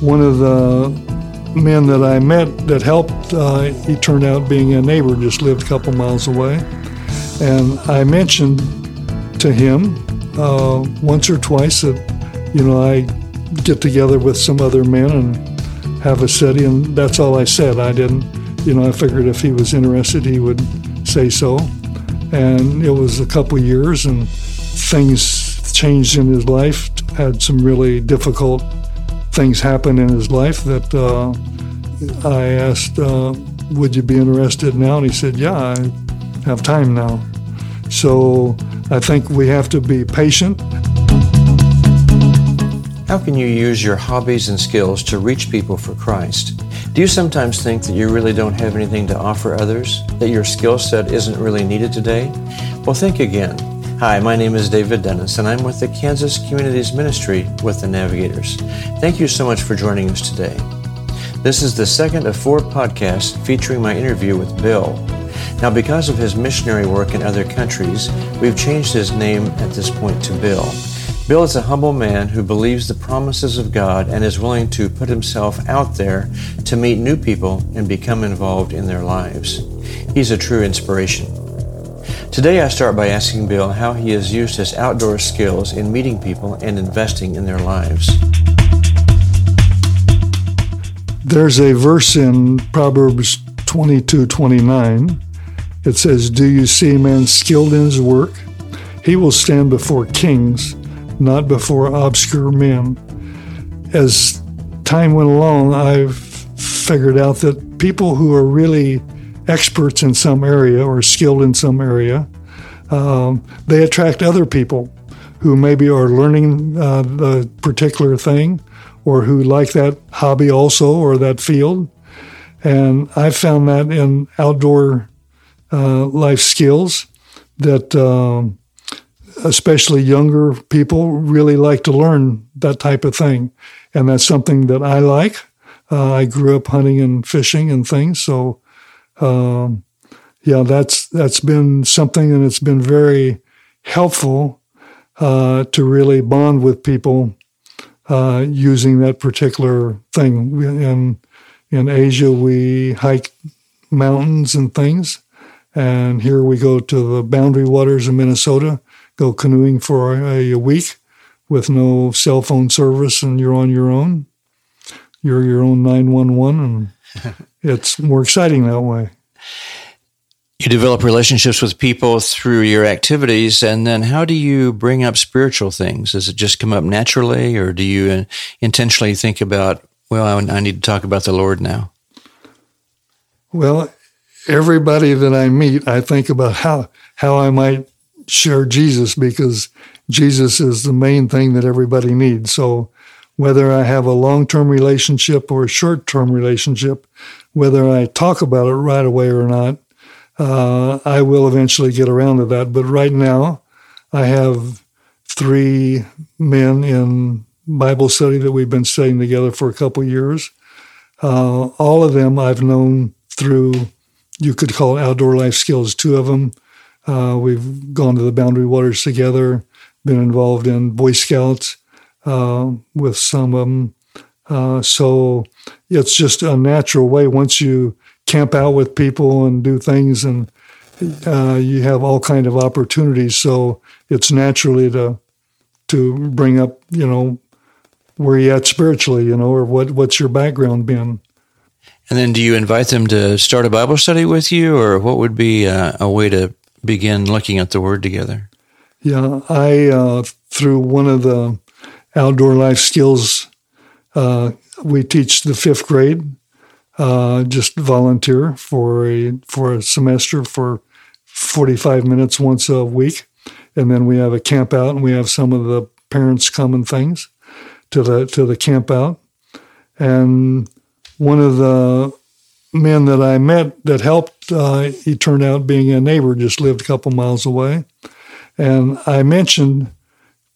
One of the men that I met that helped, he turned out being a neighbor, just lived a couple miles away. And I mentioned to him once or twice that, I get together with some other men and have a study, and that's all I said. I didn't, I figured if he was interested, he would say so. And it was a couple years, and things changed in his life, had some really difficult things happen in his life that I asked, would you be interested now? And he said, yeah, I have time now. So I think we have to be patient. How can you use your hobbies and skills to reach people for Christ? Do you sometimes think that you really don't have anything to offer others? That your skill set isn't really needed today? Well, think again. Hi, my name is David Dennis, and I'm with the Kansas Communities Ministry with the Navigators. Thank you so much for joining us today. This is the second of four podcasts featuring my interview with Bill. Now, because of his missionary work in other countries, we've changed his name at this point to Bill. Bill is a humble man who believes the promises of God and is willing to put himself out there to meet new people and become involved in their lives. He's a true inspiration. Today, I start by asking Bill how he has used his outdoor skills in meeting people and investing in their lives. There's a verse in Proverbs 22:29. It says, "Do you see a man skilled in his work? He will stand before kings, not before obscure men." As time went along, I've figured out that people who are really experts in some area or skilled in some area, they attract other people who maybe are learning the particular thing or who like that hobby also or that field. And I found that in outdoor life skills that especially younger people really like to learn that type of thing. And that's something that I like. I grew up hunting and fishing and things, so that's been something, and it's been very helpful to really bond with people using that particular thing. In Asia, we hike mountains and things, and here we go to the Boundary Waters of Minnesota, go canoeing for a week with no cell phone service, and you're on your own. You're your own 911, and it's more exciting that way. You develop relationships with people through your activities, and then how do you bring up spiritual things? Does it just come up naturally, or do you intentionally think about, I need to talk about the Lord now? Well, everybody that I meet, I think about how I might share Jesus, because Jesus is the main thing that everybody needs. So whether I have a long-term relationship or a short-term relationship, whether I talk about it right away or not, I will eventually get around to that. But right now, I have three men in Bible study that we've been studying together for a couple years. All of them I've known through, you could call it outdoor life skills. Two of them, we've gone to the Boundary Waters together, been involved in Boy Scouts, with some of them. So it's just a natural way. Once you camp out with people and do things, and you have all kind of opportunities. So it's naturally to bring up, where you at spiritually, or what's your background been. And then do you invite them to start a Bible study with you, or what would be a way to begin looking at the Word together? Yeah, I, through one of the outdoor life skills, we teach the 5th grade, just volunteer for a semester for 45 minutes once a week. And then we have a camp out, and we have some of the parents come and things to the camp out. And one of the men that I met that helped, he turned out being a neighbor, just lived a couple miles away. And I mentioned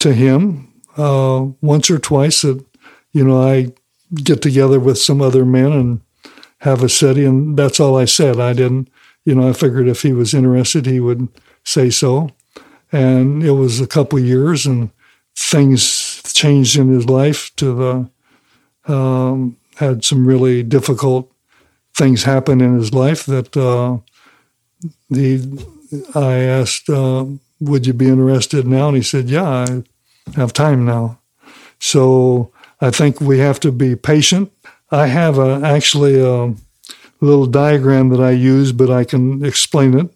to him once or twice that, I get together with some other men and have a study, and that's all I said. I didn't, I figured if he was interested, he would say so. And it was a couple years, and things changed in his life to the had some really difficult things happen in his life that I asked, would you be interested now? And he said, yeah, I have time now. So I think we have to be patient. I have actually a little diagram that I use, but I can explain it.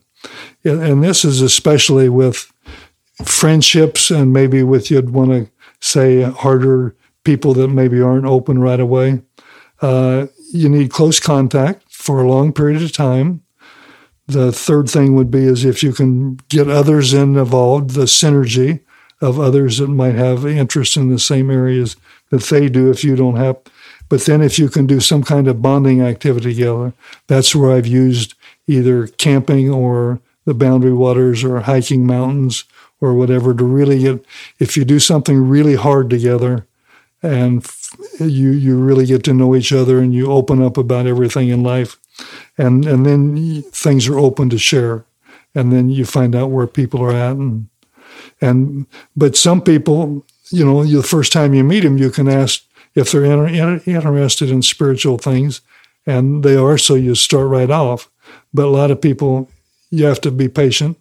And this is especially with friendships and maybe with, you'd want to say, harder people that maybe aren't open right away. You need close contact for a long period of time. The third thing would be is if you can get others involved, the synergy of others that might have interest in the same areas that they do if you don't have. But then if you can do some kind of bonding activity together, that's where I've used either camping or the Boundary Waters or hiking mountains or whatever to really get, if you do something really hard together and you really get to know each other and you open up about everything in life, and then things are open to share, and then you find out where people are at. But some people, you know, the first time you meet them, you can ask if they're interested in spiritual things, and they are, so you start right off. But a lot of people, you have to be patient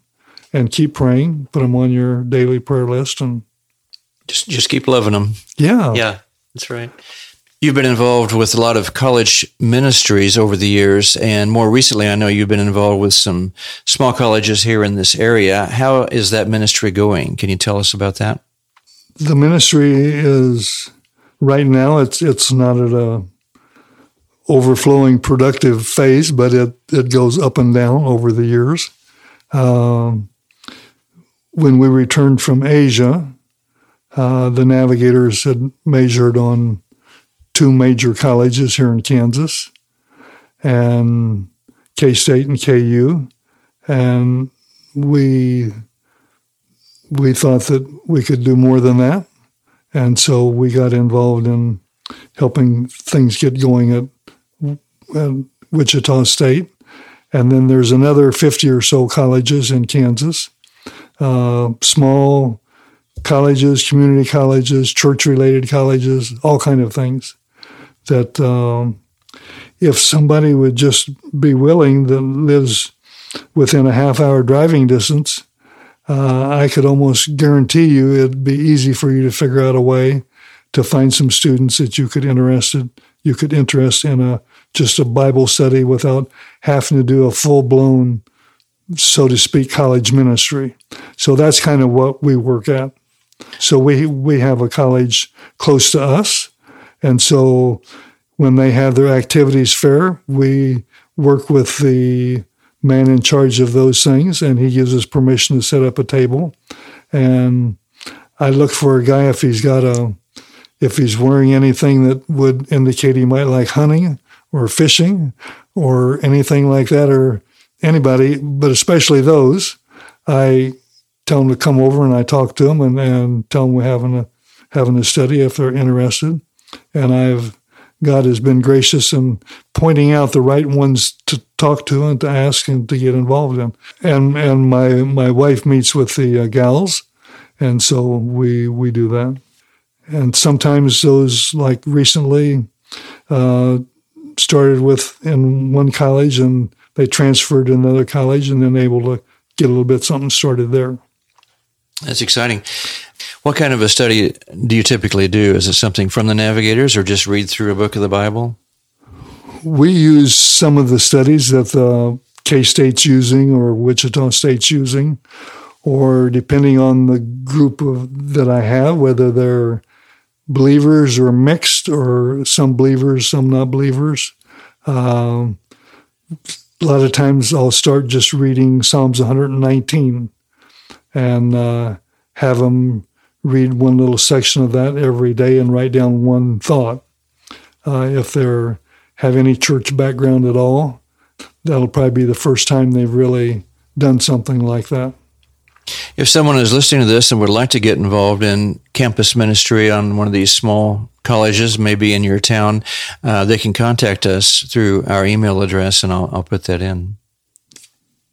and keep praying, put them on your daily prayer list, and just keep loving them. Yeah. Yeah, that's right. You've been involved with a lot of college ministries over the years, and more recently, I know you've been involved with some small colleges here in this area. How is that ministry going? Can you tell us about that? The ministry is, right now, it's not at a overflowing productive phase, but it goes up and down over the years. When we returned from Asia, the Navigators had measured on 2 major colleges here in Kansas, and K-State and KU, and we thought that we could do more than that, and so we got involved in helping things get going at Wichita State, and then there's another 50 or so colleges in Kansas, small colleges, community colleges, church-related colleges, all kind of things. That if somebody would just be willing that lives within a half-hour driving distance, I could almost guarantee you it'd be easy for you to figure out a way to find some students that you could interest in just a Bible study without having to do a full-blown, so to speak, college ministry. So that's kind of what we work at. So we have a college close to us. And so when they have their activities fair, we work with the man in charge of those things, and he gives us permission to set up a table. And I look for a guy if he's wearing anything that would indicate he might like hunting or fishing or anything like that, or anybody, but especially those. I tell them to come over, and I talk to them and tell them we're having a study if they're interested. And God has been gracious in pointing out the right ones to talk to and to ask and to get involved in. And my wife meets with the gals, and so we do that. And sometimes those, like recently, started with in one college, and they transferred to another college, and then able to get a little bit something started there. That's exciting. What kind of a study do you typically do? Is it something from the Navigators or just read through a book of the Bible? We use some of the studies that the K-State's using or Wichita State's using, or depending on the group that I have, whether they're believers or mixed or some believers, some not believers. A lot of times I'll start just reading Psalms 119 and have them read one little section of that every day and write down one thought. If they have any church background at all, that'll probably be the first time they've really done something like that. If someone is listening to this and would like to get involved in campus ministry on one of these small colleges, maybe in your town, they can contact us through our email address, and I'll put that in.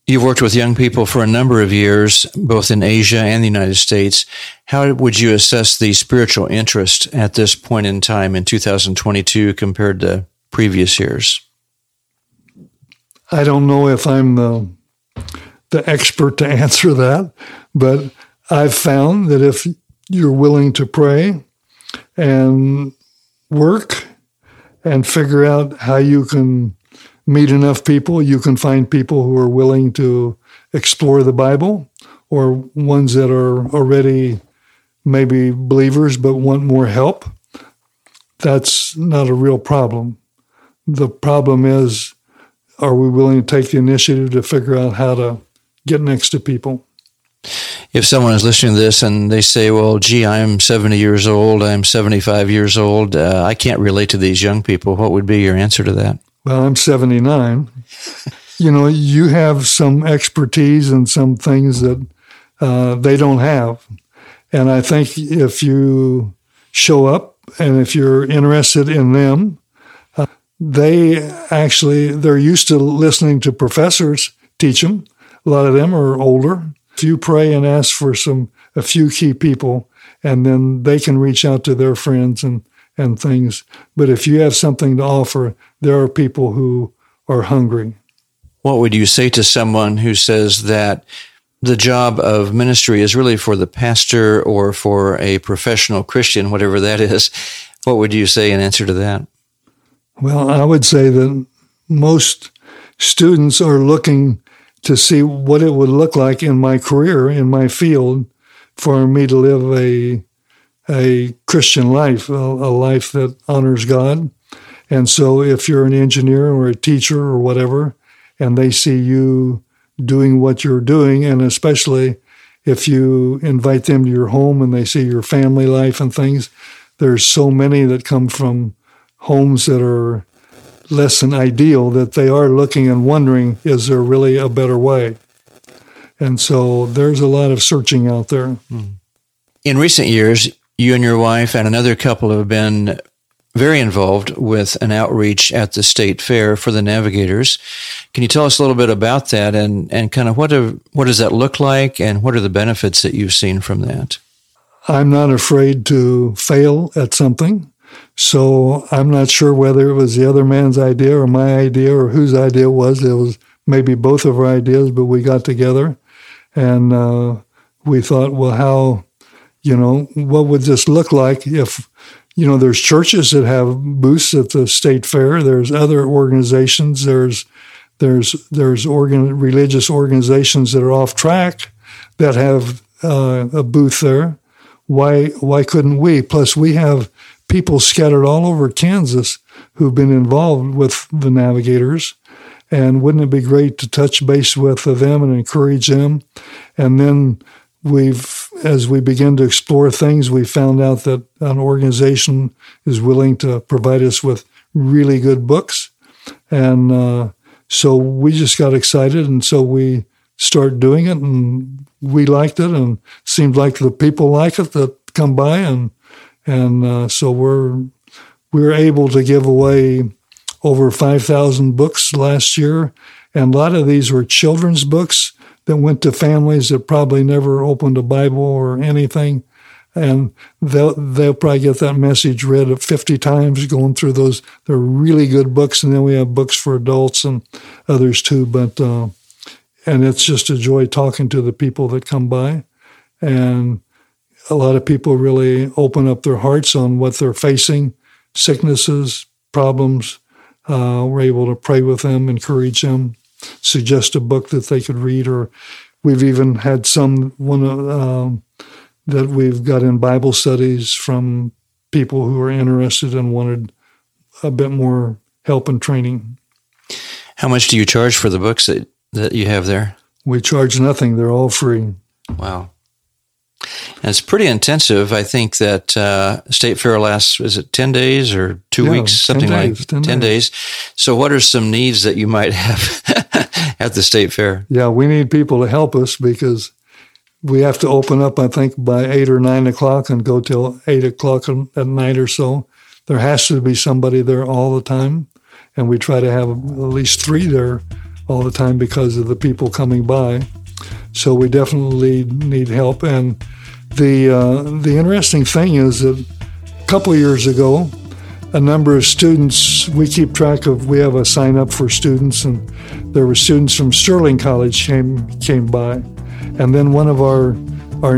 You've worked with young people for a number of years, both in Asia and the United States. How would you assess the spiritual interest at this point in time in 2022 compared to previous years? I don't know if I'm the expert to answer that, but I've found that if you're willing to pray and work and figure out how you can meet enough people, you can find people who are willing to explore the Bible, or ones that are already maybe believers but want more help. That's not a real problem. The problem is, are we willing to take the initiative to figure out how to get next to people? If someone is listening to this and they say, well, gee, I'm 70 years old, I'm 75 years old, I can't relate to these young people, what would be your answer to that? Well, I'm 79. You know, you have some expertise and some things that they don't have. And I think if you show up and if you're interested in them, they're used to listening to professors teach them. A lot of them are older. If you pray and ask for a few key people, and then they can reach out to their friends and things. But if you have something to offer, there are people who are hungry. What would you say to someone who says that the job of ministry is really for the pastor or for a professional Christian, whatever that is? What would you say in answer to that? Well, I would say that most students are looking to see what it would look like in my career, in my field, for me to live a Christian life, a life that honors God. And so if you're an engineer or a teacher or whatever, and they see you doing what you're doing, and especially if you invite them to your home and they see your family life and things, there's so many that come from homes that are less than ideal that they are looking and wondering, is there really a better way? And so there's a lot of searching out there. In recent years, you and your wife and another couple have been very involved with an outreach at the state fair for the Navigators. Can you tell us a little bit about that and kind of what does that look like and what are the benefits that you've seen from that? I'm not afraid to fail at something, so I'm not sure whether it was the other man's idea or my idea or whose idea it was. It was maybe both of our ideas, but we got together and we thought, well, what would this look like if, there's churches that have booths at the state fair, there's other organizations, there's religious organizations that are off track that have a booth there. Why couldn't we? Plus, we have people scattered all over Kansas who've been involved with the Navigators, and wouldn't it be great to touch base with them and encourage them? And then as we begin to explore things, we found out that an organization is willing to provide us with really good books. And so we just got excited, and so we started doing it, and we liked it, and it seemed like the people like it that come by. And so we were able to give away over 5,000 books last year, and a lot of these were children's books that went to families that probably never opened a Bible or anything, and they'll probably get that message read 50 times going through those. They're really good books, and then we have books for adults and others too, but and it's just a joy talking to the people that come by, and a lot of people really open up their hearts on what they're facing, sicknesses, problems. We're able to pray with them, encourage them, suggest a book that they could read, or we've even had that we've got in Bible studies from people who are interested and wanted a bit more help and training. How much do you charge for the books that you have there? We charge nothing. They're all free. Wow. And it's pretty intensive. I think that State Fair lasts, is it 10 days or 2 weeks? Something 10 days, like 10 days. So what are some needs that you might have at the State Fair? Yeah, we need people to help us because we have to open up, I think, by 8 or 9 o'clock and go till 8 o'clock at night or so. There has to be somebody there all the time, and we try to have at least 3 there all the time because of the people coming by. So we definitely need help. And the interesting thing is that a couple of years ago, a number of students, we keep track of, we have a sign up for students, and there were students from Sterling College came by. And then one of our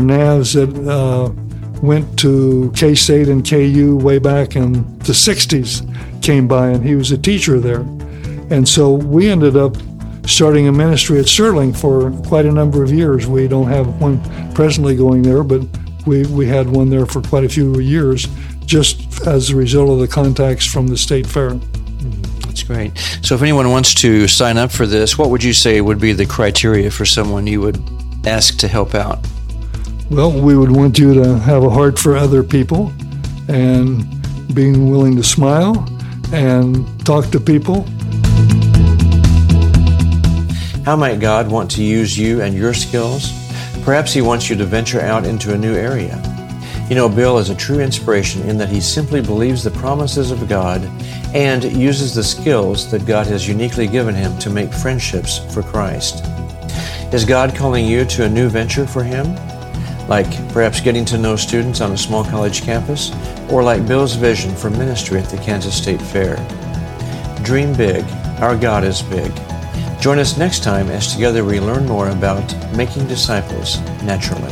navs that went to K-State and KU way back in the 60s came by, and he was a teacher there. And so we ended up starting a ministry at Sterling for quite a number of years. We don't have one presently going there, but we had one there for quite a few years, just as a result of the contacts from the state fair. That's great. So if anyone wants to sign up for this, what would you say would be the criteria for someone you would ask to help out? Well, we would want you to have a heart for other people and being willing to smile and talk to people. How might God want to use you and your skills? Perhaps He wants you to venture out into a new area. You know, Bill is a true inspiration in that he simply believes the promises of God and uses the skills that God has uniquely given him to make friendships for Christ. Is God calling you to a new venture for Him? Like perhaps getting to know students on a small college campus, or like Bill's vision for ministry at the Kansas State Fair. Dream big. Our God is big. Join us next time as together we learn more about making disciples naturally.